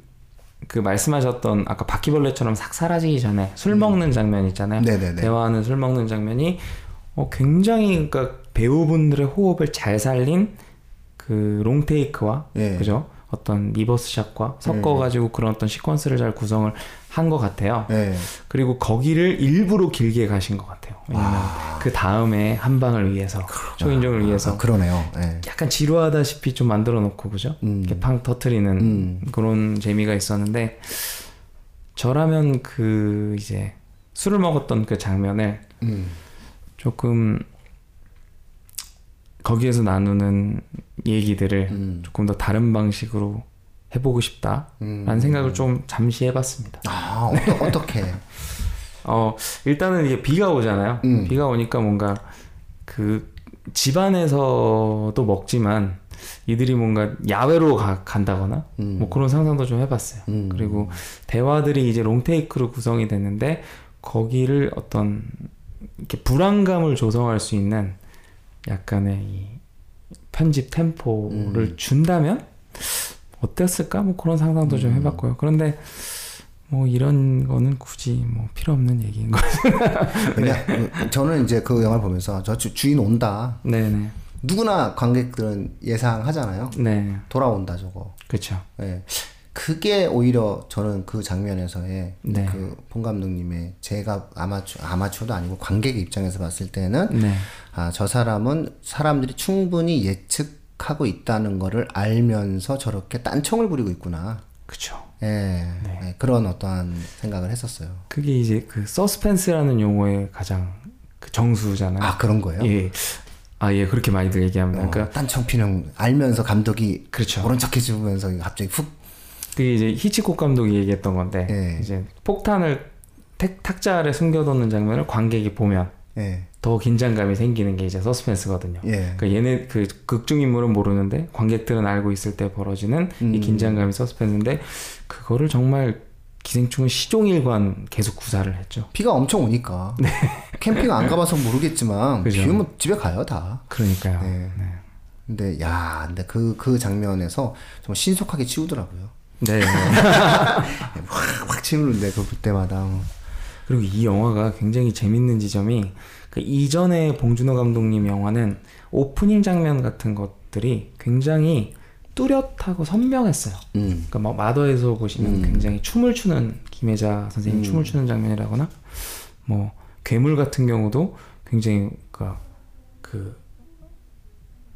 그 말씀하셨던 아까 바퀴벌레처럼 싹 사라지기 전에 술 먹는 음. 장면 있잖아요. 네네네. 대화하는 술 먹는 장면이 어, 굉장히 그러니까 배우분들의 호흡을 잘 살린 그 롱테이크와 예. 그죠? 어떤 리버스샷과 섞어가지고 예. 그런 어떤 시퀀스를 잘 구성을 한 것 같아요. 예. 그리고 거기를 일부러 길게 가신 것 같아요. 왜냐면 아... 그 다음에 한 방을 위해서 그렇구나. 초인종을 위해서 아, 그러네요. 예. 약간 지루하다시피 좀 만들어 놓고 그죠? 음. 이렇게 팡 터트리는 음. 그런 재미가 있었는데 저라면 그 이제 술을 먹었던 그 장면을 음. 조금 거기에서 나누는 얘기들을 음. 조금 더 다른 방식으로 해보고 싶다라는 음. 생각을 좀 잠시 해봤습니다. 아, 네. 어떻게? 어, 일단은 이게 비가 오잖아요. 음. 비가 오니까 뭔가 그 집안에서도 먹지만 이들이 뭔가 야외로 가, 간다거나 음. 뭐 그런 상상도 좀 해봤어요. 음. 그리고 대화들이 이제 롱테이크로 구성이 됐는데 거기를 어떤 이렇게 불안감을 조성할 수 있는 약간의 이 편집 템포를 음. 준다면 어땠을까? 뭐 그런 상상도 음. 좀 해봤고요. 그런데 뭐 이런 거는 굳이 뭐 필요 없는 얘기인 거죠. 네. 저는 이제 그 영화를 보면서 저 주, 주인 온다. 네네. 누구나 관객들은 예상하잖아요. 네. 돌아온다 저거. 그렇죠. 네. 그게 오히려 저는 그 장면에서의 네. 그 봉 감독님의 제가 아마추, 아마추어도 아니고 관객의 입장에서 봤을 때는 네. 아, 저 사람은 사람들이 충분히 예측하고 있다는 거를 알면서 저렇게 딴청을 부리고 있구나. 그쵸. 예. 네. 예, 그런 어떠한 생각을 했었어요. 그게 이제 그 서스펜스라는 용어의 가장 그 정수잖아요. 아, 그런 거예요? 예. 아, 예, 그렇게 많이들 얘기합니다. 어, 그러니까 딴청 피는 알면서 감독이 그렇죠. 모른 척 해주면서 갑자기 훅. 그게 이제 히치콕 감독이 얘기했던 건데 예. 이제 폭탄을 택, 탁자 아래 숨겨뒀는 장면을 관객이 보면 예. 더 긴장감이 생기는 게 이제 서스펜스거든요. 예. 그러니까 얘네 그 극중 인물은 모르는데 관객들은 알고 있을 때 벌어지는 음. 이 긴장감이 서스펜스인데 그거를 정말 기생충은 시종일관 계속 구사를 했죠. 비가 엄청 오니까 네. 캠핑 안 가봐서 모르겠지만 그죠. 비 오면 집에 가요 다. 그러니까요. 네. 네. 근데 야, 근데 그 그 장면에서 정말 신속하게 치우더라고요. 네, 확, 확 치우는데 그 때마다. 그리고 이 영화가 굉장히 재밌는 지점이 그 이전에 봉준호 감독님 영화는 오프닝 장면 같은 것들이 굉장히 뚜렷하고 선명했어요. 음. 그러니까 막 마더에서 보시면 음. 굉장히 춤을 추는 김혜자 선생님 음. 춤을 추는 장면이라거나 뭐 괴물 같은 경우도 굉장히 그러니까 그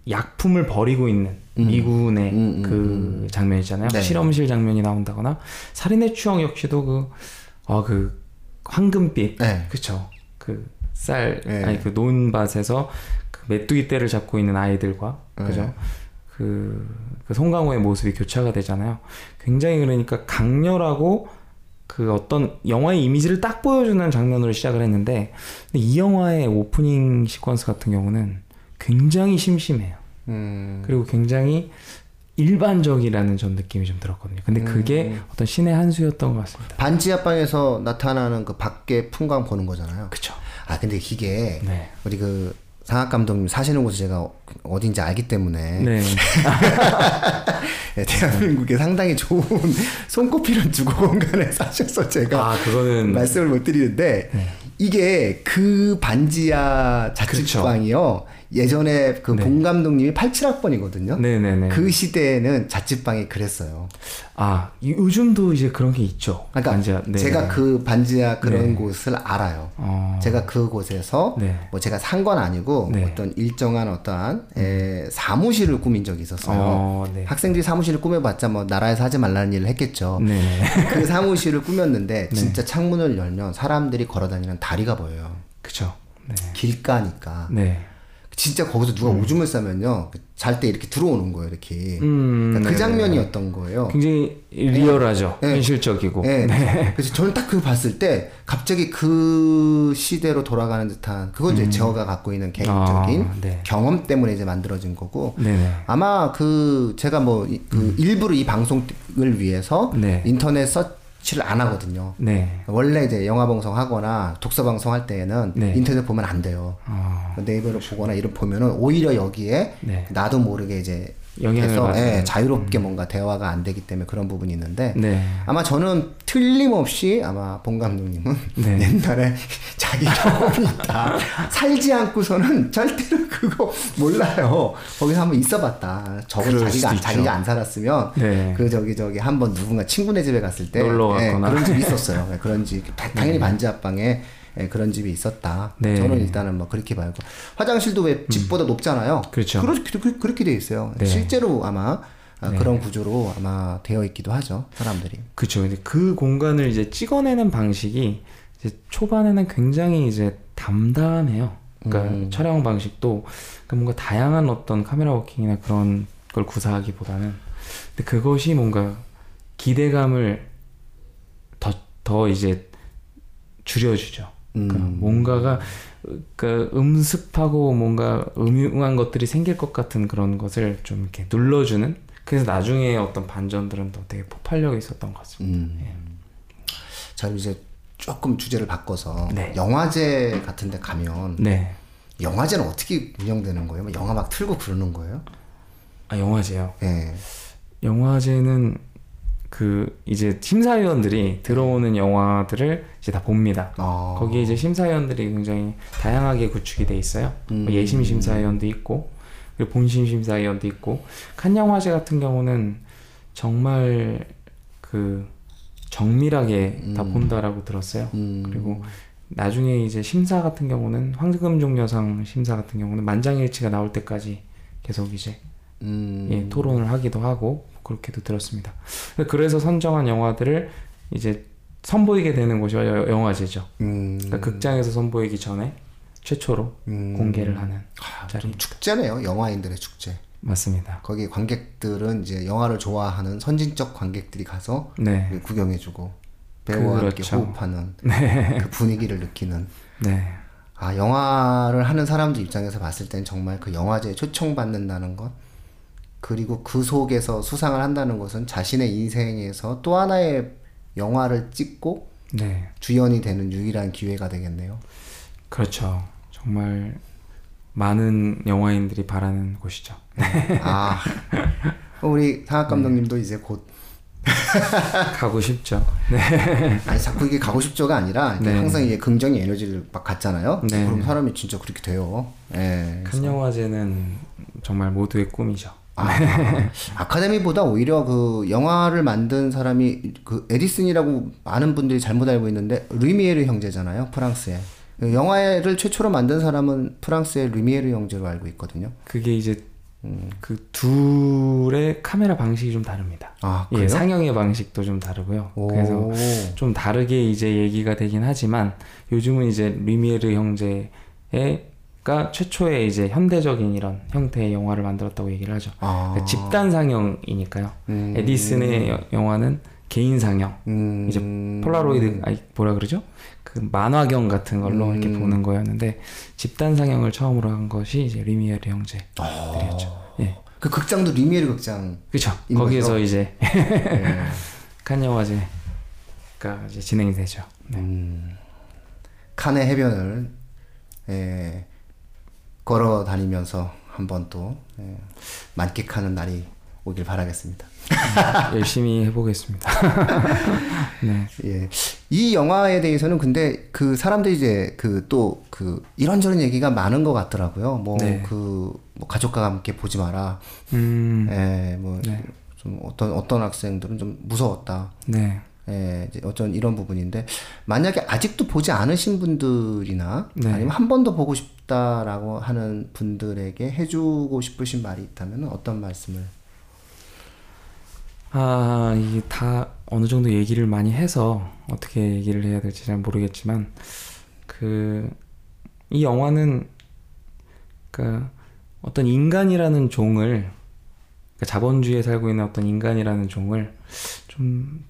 약품을 버리고 있는 음. 미군의 음, 음, 그 음. 장면 있잖아요. 네. 실험실 장면이 나온다거나 살인의 추억 역시도 그, 아, 그 황금빛 네. 그쵸 그 쌀 네. 아니 그 논밭에서 그 메뚜기 떼를 잡고 있는 아이들과 네. 그죠 그, 그 송강호의 모습이 교차가 되잖아요. 굉장히 그러니까 강렬하고 그 어떤 영화의 이미지를 딱 보여주는 장면으로 시작을 했는데 근데 이 영화의 오프닝 시퀀스 같은 경우는 굉장히 심심해요. 음. 그리고 굉장히 일반적이라는 전 느낌이 좀 들었거든요. 근데 그게 음. 어떤 신의 한 수였던 것 같습니다. 반지하방에서 나타나는 그 밖에 풍광 보는 거잖아요. 그쵸. 아 근데 이게 네. 우리 그 상학 감독님 사시는 곳이 제가 어딘지 알기 때문에 네. 네, 대한민국에 상당히 좋은 손꼽히는 주거 공간에 사셔서 제가 아, 그거는... 말씀을 못 드리는데 네. 이게 그 반지하 자취방이요. 예전에 그 봉 네. 감독님이 팔십칠 학번이거든요. 네네네. 그 시대에는 자취방이 그랬어요. 아 요즘도 이제 그런 게 있죠. 그러니까 반지하, 네. 제가 그 반지하 그런 네. 곳을 알아요. 어... 제가 그 곳에서 네. 뭐 제가 산 건 아니고 네. 어떤 일정한 어떠한 음. 에, 사무실을 꾸민 적이 있었어요. 어, 네. 학생들이 사무실을 꾸며봤자 뭐 나라에서 하지 말라는 일을 했겠죠. 네. 그 사무실을 꾸몄는데 진짜 네. 창문을 열면 사람들이 걸어다니는 다리가 보여요. 그렇죠. 네. 길가니까. 네. 진짜 거기서 누가 음. 오줌을 싸면요 잘 때 이렇게 들어오는 거예요 이렇게. 음, 그러니까 그 장면이었던 거예요. 굉장히 리얼하죠. 네. 현실적이고. 네. 네. 그래서 저는 딱 그걸 봤을 때 갑자기 그 시대로 돌아가는 듯한 그건 이제 음. 제가 갖고 있는 개인적인 아, 네. 경험 때문에 이제 만들어진 거고. 네네. 아마 그 제가 뭐 그 음. 일부러 이 방송을 위해서 네. 인터넷 서 를 안 하거든요. 네. 원래 이제 영화 방송하거나 독서 방송할 때에는 네. 인터넷 보면 안 돼요. 어, 네이버를 그렇죠. 보거나 이런 보면은 오히려 여기에 네. 나도 모르게 이제 영향을 예, 자유롭게 음. 뭔가 대화가 안 되기 때문에 그런 부분이 있는데 네. 아마 저는 틀림없이 아마 봉 감독님은 네. 옛날에 자기 경험이 있다 살지 않고서는 절대로 그거 몰라요. 거기서 한번 있어봤다. 저걸 자기가 자기가 안 살았으면 네. 그 저기 저기 한번 누군가 친구네 집에 갔을 때 놀러 갔거나 예, 그런 집이 있었어요. 그런 집 당연히 음. 반지하방에 예, 그런 집이 있었다. 네. 저는 일단은 뭐 그렇게 말고 화장실도 왜 집보다 음. 높잖아요. 그렇죠. 그렇게 그, 그렇게 돼 있어요. 네. 실제로 아마 네. 그런 구조로 아마 되어 있기도 하죠. 사람들이. 그렇죠. 근데 그 공간을 이제 찍어내는 방식이 이제 초반에는 굉장히 이제 담담해요. 그러니까 음. 촬영 방식도 그러니까 뭔가 다양한 어떤 카메라 워킹이나 그런 걸 구사하기보다는 근데 그것이 뭔가 기대감을 더, 더 이제 줄여주죠. 그러니까 음. 뭔가가 그러니까 음습하고 뭔가 음흉한 것들이 생길 것 같은 그런 것을 좀 이렇게 눌러주는 그래서 나중에 어떤 반전들은 또 되게 폭발력이 있었던 것 같습니다. 음. 예. 자 이제 조금 주제를 바꿔서 네. 영화제 같은 데 가면 네. 영화제는 어떻게 운영되는 거예요? 영화 막 틀고 그러는 거예요? 아 영화제요? 네. 영화제는 그 이제 심사위원들이 들어오는 영화들을 이제 다 봅니다. 아. 거기에 이제 심사위원들이 굉장히 다양하게 구축이 돼 있어요. 음. 뭐 예심 심사위원도 있고 그리고 본심 심사위원도 있고 칸 영화제 같은 경우는 정말 그 정밀하게 음. 다 본다라고 들었어요. 음. 그리고 나중에 이제 심사 같은 경우는 황금종려상 심사 같은 경우는 만장일치가 나올 때까지 계속 이제 음. 예, 토론을 하기도 하고 그렇게도 들었습니다. 그래서 선정한 영화들을 이제 선보이게 되는 곳이 영화제죠. 음. 그러니까 극장에서 선보이기 전에 최초로 음. 공개를 하는 아, 자리. 축제네요. 영화인들의 축제. 맞습니다. 거기 관객들은 이제 영화를 좋아하는 선진적 관객들이 가서 네. 구경해주고 배우와 그렇죠. 함께 호흡하는 네. 그 분위기를 느끼는. 네. 아 영화를 하는 사람들 입장에서 봤을 땐 정말 그 영화제에 초청받는다는 것. 그리고 그 속에서 수상을 한다는 것은 자신의 인생에서 또 하나의 영화를 찍고 네. 주연이 되는 유일한 기회가 되겠네요. 그렇죠. 정말 많은 영화인들이 바라는 곳이죠. 네. 아, 우리 상학 감독님도 네. 이제 곧 가고 싶죠. 네. 아니 자꾸 이게 가고 싶죠가 아니라 네. 항상 이게 긍정의 에너지를 막 갖잖아요. 네. 그럼 사람이 진짜 그렇게 돼요. 네. 칸 영화제는 정말 모두의 꿈이죠. 아, 아카데미보다 오히려 그 영화를 만든 사람이 그 에디슨이라고 많은 분들이 잘못 알고 있는데 루미에르 형제잖아요. 프랑스에 영화를 최초로 만든 사람은 프랑스의 루미에르 형제로 알고 있거든요. 그게 이제 음. 그 둘의 카메라 방식이 좀 다릅니다. 아, 예, 상영의 방식도 좀 다르고요. 오. 그래서 좀 다르게 이제 얘기가 되긴 하지만 요즘은 이제 루미에르 형제의 최초의 이제 현대적인 이런 형태의 영화를 만들었다고 얘기를 하죠. 아. 그러니까 집단 상영이니까요. 음. 에디슨의 여, 영화는 개인 상영, 음. 이제 폴라로이드 아이 뭐라 그러죠? 그 만화경 같은 걸로 음. 이렇게 보는 거였는데 집단 상영을 처음으로 한 것이 이제 리미에르 형제들이었죠. 아. 예. 그 극장도 리미에르 극장. 그렇죠. 거기에서 거죠? 이제 네. 칸 영화제가 이제 진행이 되죠. 네. 음, 칸의 해변을 예, 걸어 다니면서 한번 또 예, 만끽하는 날이 오길 바라겠습니다. 열심히 해보겠습니다. 네. 예. 이 영화에 대해서는 근데 그 사람들이 이제 그 또 그 이런저런 얘기가 많은 것 같더라고요. 뭐 그 뭐 가족과 함께 보지 마라. 음. 예. 뭐 좀 어떤 어떤 학생들은 좀 무서웠다. 네. 예. 이제 어쩐 이런 부분인데 만약에 아직도 보지 않으신 분들이나 네. 아니면 한 번 더 보고 싶다라고 하는 분들에게 해주고 싶으신 말이 있다면 어떤 말씀을? 아, 이게 다 어느 정도 얘기를 많이 해서 어떻게 얘기를 해야 될지 잘 모르겠지만 그 이 영화는 그러니까 어떤 인간이라는 종을 그러니까 자본주의에 살고 있는 어떤 인간이라는 종을 좀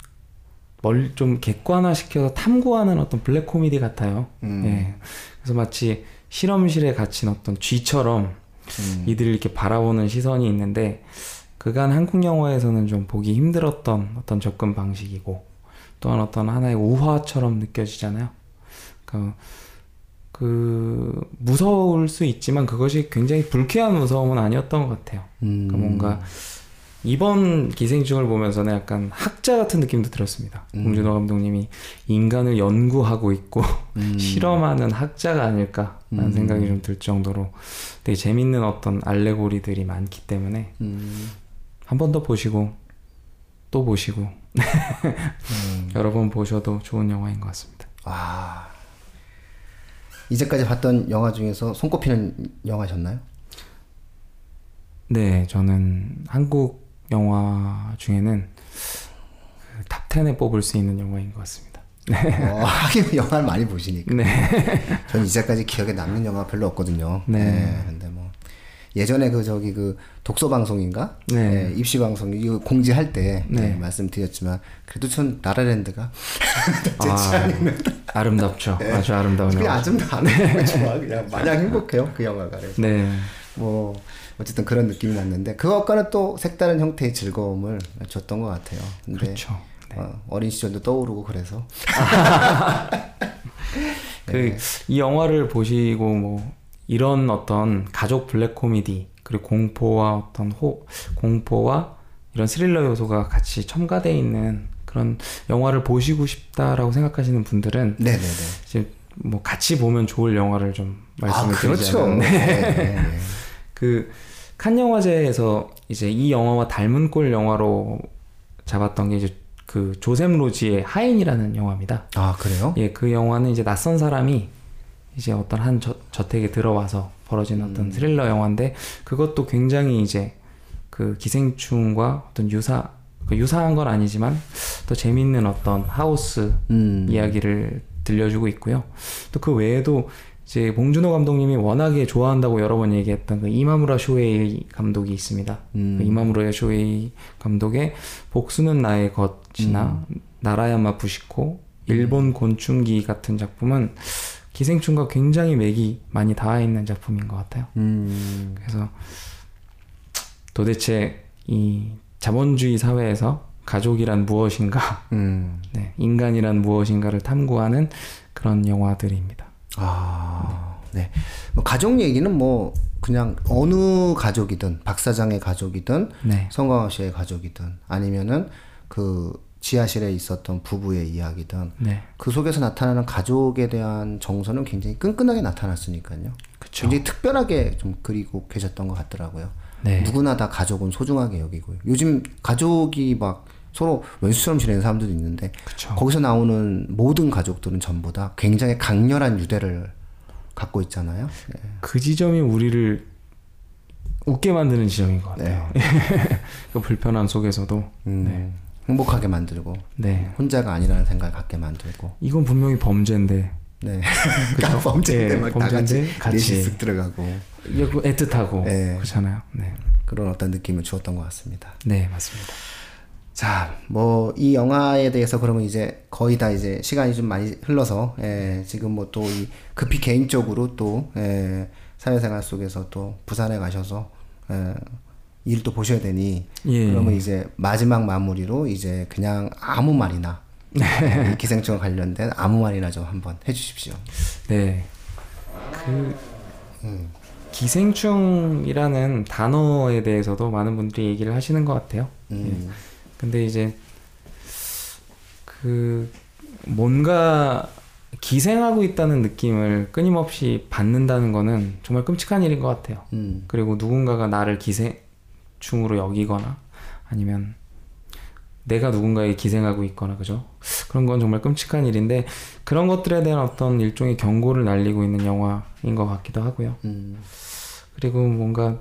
멀 좀 객관화시켜서 탐구하는 어떤 블랙 코미디 같아요. 음. 예. 그래서 마치 실험실에 갇힌 어떤 쥐처럼 음. 이들을 이렇게 바라보는 시선이 있는데. 그간 한국 영화에서는 좀 보기 힘들었던 어떤 접근 방식이고 또한 어떤 하나의 우화처럼 느껴지잖아요. 그러니까 그 무서울 수 있지만 그것이 굉장히 불쾌한 무서움은 아니었던 것 같아요. 음. 그러니까 뭔가 이번 기생충을 보면서는 약간 학자 같은 느낌도 들었습니다. 음. 봉준호 감독님이 인간을 연구하고 있고 음. 실험하는 학자가 아닐까라는 음. 생각이 좀 들 정도로 되게 재밌는 어떤 알레고리들이 많기 때문에 음. 한 번 더 보시고 또 보시고 음. 여러 번 보셔도 좋은 영화인 것 같습니다. 아, 이제까지 봤던 영화 중에서 손꼽히는 영화셨나요? 네, 저는 한국 영화 중에는 그 탑 텐에 뽑을 수 있는 영화인 것 같습니다. 어, 하긴 영화를 많이 보시니까. 네. 저는 이제까지 기억에 남는 영화 별로 없거든요. 네. 네. 근데 뭐 예전에 그 저기 그 독서 방송인가? 네. 네, 입시 방송 이거 공지할 때 네. 네, 말씀드렸지만 그래도 전 라라랜드가 제 취향이면 아, 아름답죠. 네. 아주 아름다운 영화. 아주 아름다운 영화. 그냥 마냥 행복해요 그 영화가. 그래서. 네. 뭐. 어쨌든 그런 느낌이 났는데 그것과는 또 색다른 형태의 즐거움을 줬던 것 같아요. 근데 그렇죠. 네. 어, 어린 시절도 떠오르고 그래서 네. 그 이 영화를 보시고 뭐 이런 어떤 가족 블랙 코미디 그리고 공포와 어떤 호 공포와 이런 스릴러 요소가 같이 첨가되어 있는 그런 영화를 보시고 싶다라고 생각하시는 분들은 네네네. 이제 뭐 같이 보면 좋을 영화를 좀 말씀을 아, 드리자면. 그렇죠. 네. 그 칸 영화제에서 이제 이 영화와 닮은 꼴 영화로 잡았던 게 이제 그 조셉 로지의 하인이라는 영화입니다. 아, 그래요? 예, 그 영화는 이제 낯선 사람이 이제 어떤 한 저, 저택에 들어와서 벌어진 어떤 음. 스릴러 영화인데 그것도 굉장히 이제 그 기생충과 어떤 유사 그 유사한 건 아니지만 또 재밌는 어떤 하우스 음. 이야기를 들려주고 있고요. 또 그 외에도 이제 봉준호 감독님이 워낙에 좋아한다고 여러 번 얘기했던 그 이마무라 쇼헤이 감독이 있습니다. 음. 그 이마무라 쇼헤이 감독의 복수는 나의 것이나 음. 나라야마 부시코, 일본 곤충기 같은 작품은 기생충과 굉장히 맥이 많이 닿아있는 작품인 것 같아요. 음. 그래서 도대체 이 자본주의 사회에서 가족이란 무엇인가, 음. 네, 인간이란 무엇인가를 탐구하는 그런 영화들입니다. 아, 네. 뭐 가족 얘기는 뭐 그냥 어느 가족이든 박 사장의 가족이든 네. 성광호 씨의 가족이든 아니면은 그 지하실에 있었던 부부의 이야기든 네. 그 속에서 나타나는 가족에 대한 정서는 굉장히 끈끈하게 나타났으니까요. 그쵸. 굉장히 특별하게 좀 그리고 계셨던 것 같더라고요. 네. 누구나 다 가족은 소중하게 여기고요. 요즘 가족이 막 서로 원수처럼 지내는 사람들도 있는데 그쵸. 거기서 나오는 모든 가족들은 전부 다 굉장히 강렬한 유대를 갖고 있잖아요. 네. 그 지점이 우리를 웃게 만드는 지점인 것 같아요. 네. 그 불편함 속에서도 음, 네. 행복하게 만들고 네. 혼자가 아니라는 생각을 갖게 만들고 이건 분명히 범죄인데 네. 그러니까 범죄인데 네, 막 범죄인데 다 같이 쓱 들어가고 애틋하고 네. 그렇잖아요. 네. 그런 어떤 느낌을 주었던 것 같습니다. 네, 맞습니다. 자, 뭐 이 영화에 대해서 그러면 이제 거의 다 이제 시간이 좀 많이 흘러서 예, 지금 뭐 또 이 급히 개인적으로 또 예, 사회생활 속에서 또 부산에 가셔서 예, 일도 보셔야 되니 예. 그러면 이제 마지막 마무리로 이제 그냥 아무 말이나 네. 기생충 관련된 아무 말이나 좀 한번 해주십시오. 네. 그 음. 기생충이라는 단어에 대해서도 많은 분들이 얘기를 하시는 것 같아요. 음. 예. 근데 이제 그 뭔가 기생하고 있다는 느낌을 끊임없이 받는다는 거는 정말 끔찍한 일인 것 같아요. 음. 그리고 누군가가 나를 기생충으로 여기거나 아니면 내가 누군가에게 기생하고 있거나 그죠? 그런 건 정말 끔찍한 일인데 그런 것들에 대한 어떤 일종의 경고를 날리고 있는 영화인 것 같기도 하고요. 음. 그리고 뭔가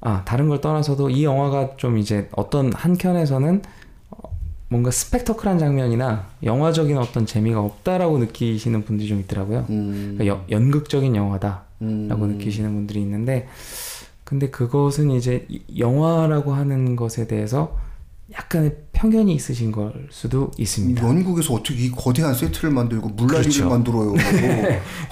아 다른 걸 떠나서도 이 영화가 좀 이제 어떤 한 켠에서는 뭔가 스펙터클한 장면이나 영화적인 어떤 재미가 없다라고 느끼시는 분들이 좀 있더라고요. 음. 그러니까 여, 연극적인 영화다라고 음. 느끼시는 분들이 있는데 근데 그것은 이제 영화라고 하는 것에 대해서 약간의 편견이 있으신 걸 수도 있습니다. 영국에서 어떻게 이 거대한 세트를 만들고 물라리를 그렇죠. 만들어요.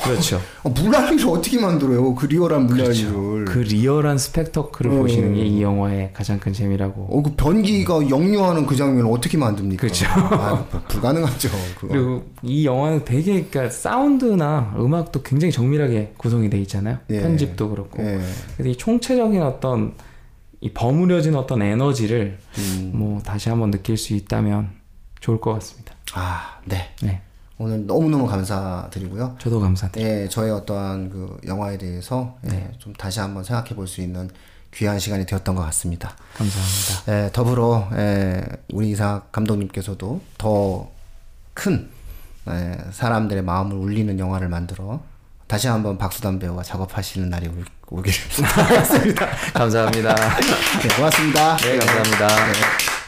그렇죠. 어, 물라리를 어떻게 만들어요? 그 리얼한 물라리를. 그렇죠. 그 리얼한 스펙터클을 음. 보시는 게 이 영화의 가장 큰 재미라고. 어, 그 변기가 음. 역류하는 그 장면을 어떻게 만듭니까? 그렇죠. 아, 불가능하죠. 그거. 그리고 이 영화는 되게 그러니까 사운드나 음악도 굉장히 정밀하게 구성이 돼 있잖아요. 예. 편집도 그렇고. 예. 그래서 이 총체적인 어떤 이 버무려진 어떤 에너지를 음. 뭐 다시 한번 느낄 수 있다면 좋을 것 같습니다. 아, 네. 네. 오늘 너무너무 감사드리고요. 저도 감사드립니다. 네, 저의 어떠한 그 영화에 대해서 네. 예, 좀 다시 한번 생각해 볼 수 있는 귀한 시간이 되었던 것 같습니다. 감사합니다. 예, 더불어 예, 우리 이상학 감독님께서도 더 큰 예, 사람들의 마음을 울리는 영화를 만들어 다시 한번 박소담 배우가 작업하시는 날이 올, 오기를 부탁드립니다. 감사합니다. 네, 고맙습니다. 네, 감사합니다. 네.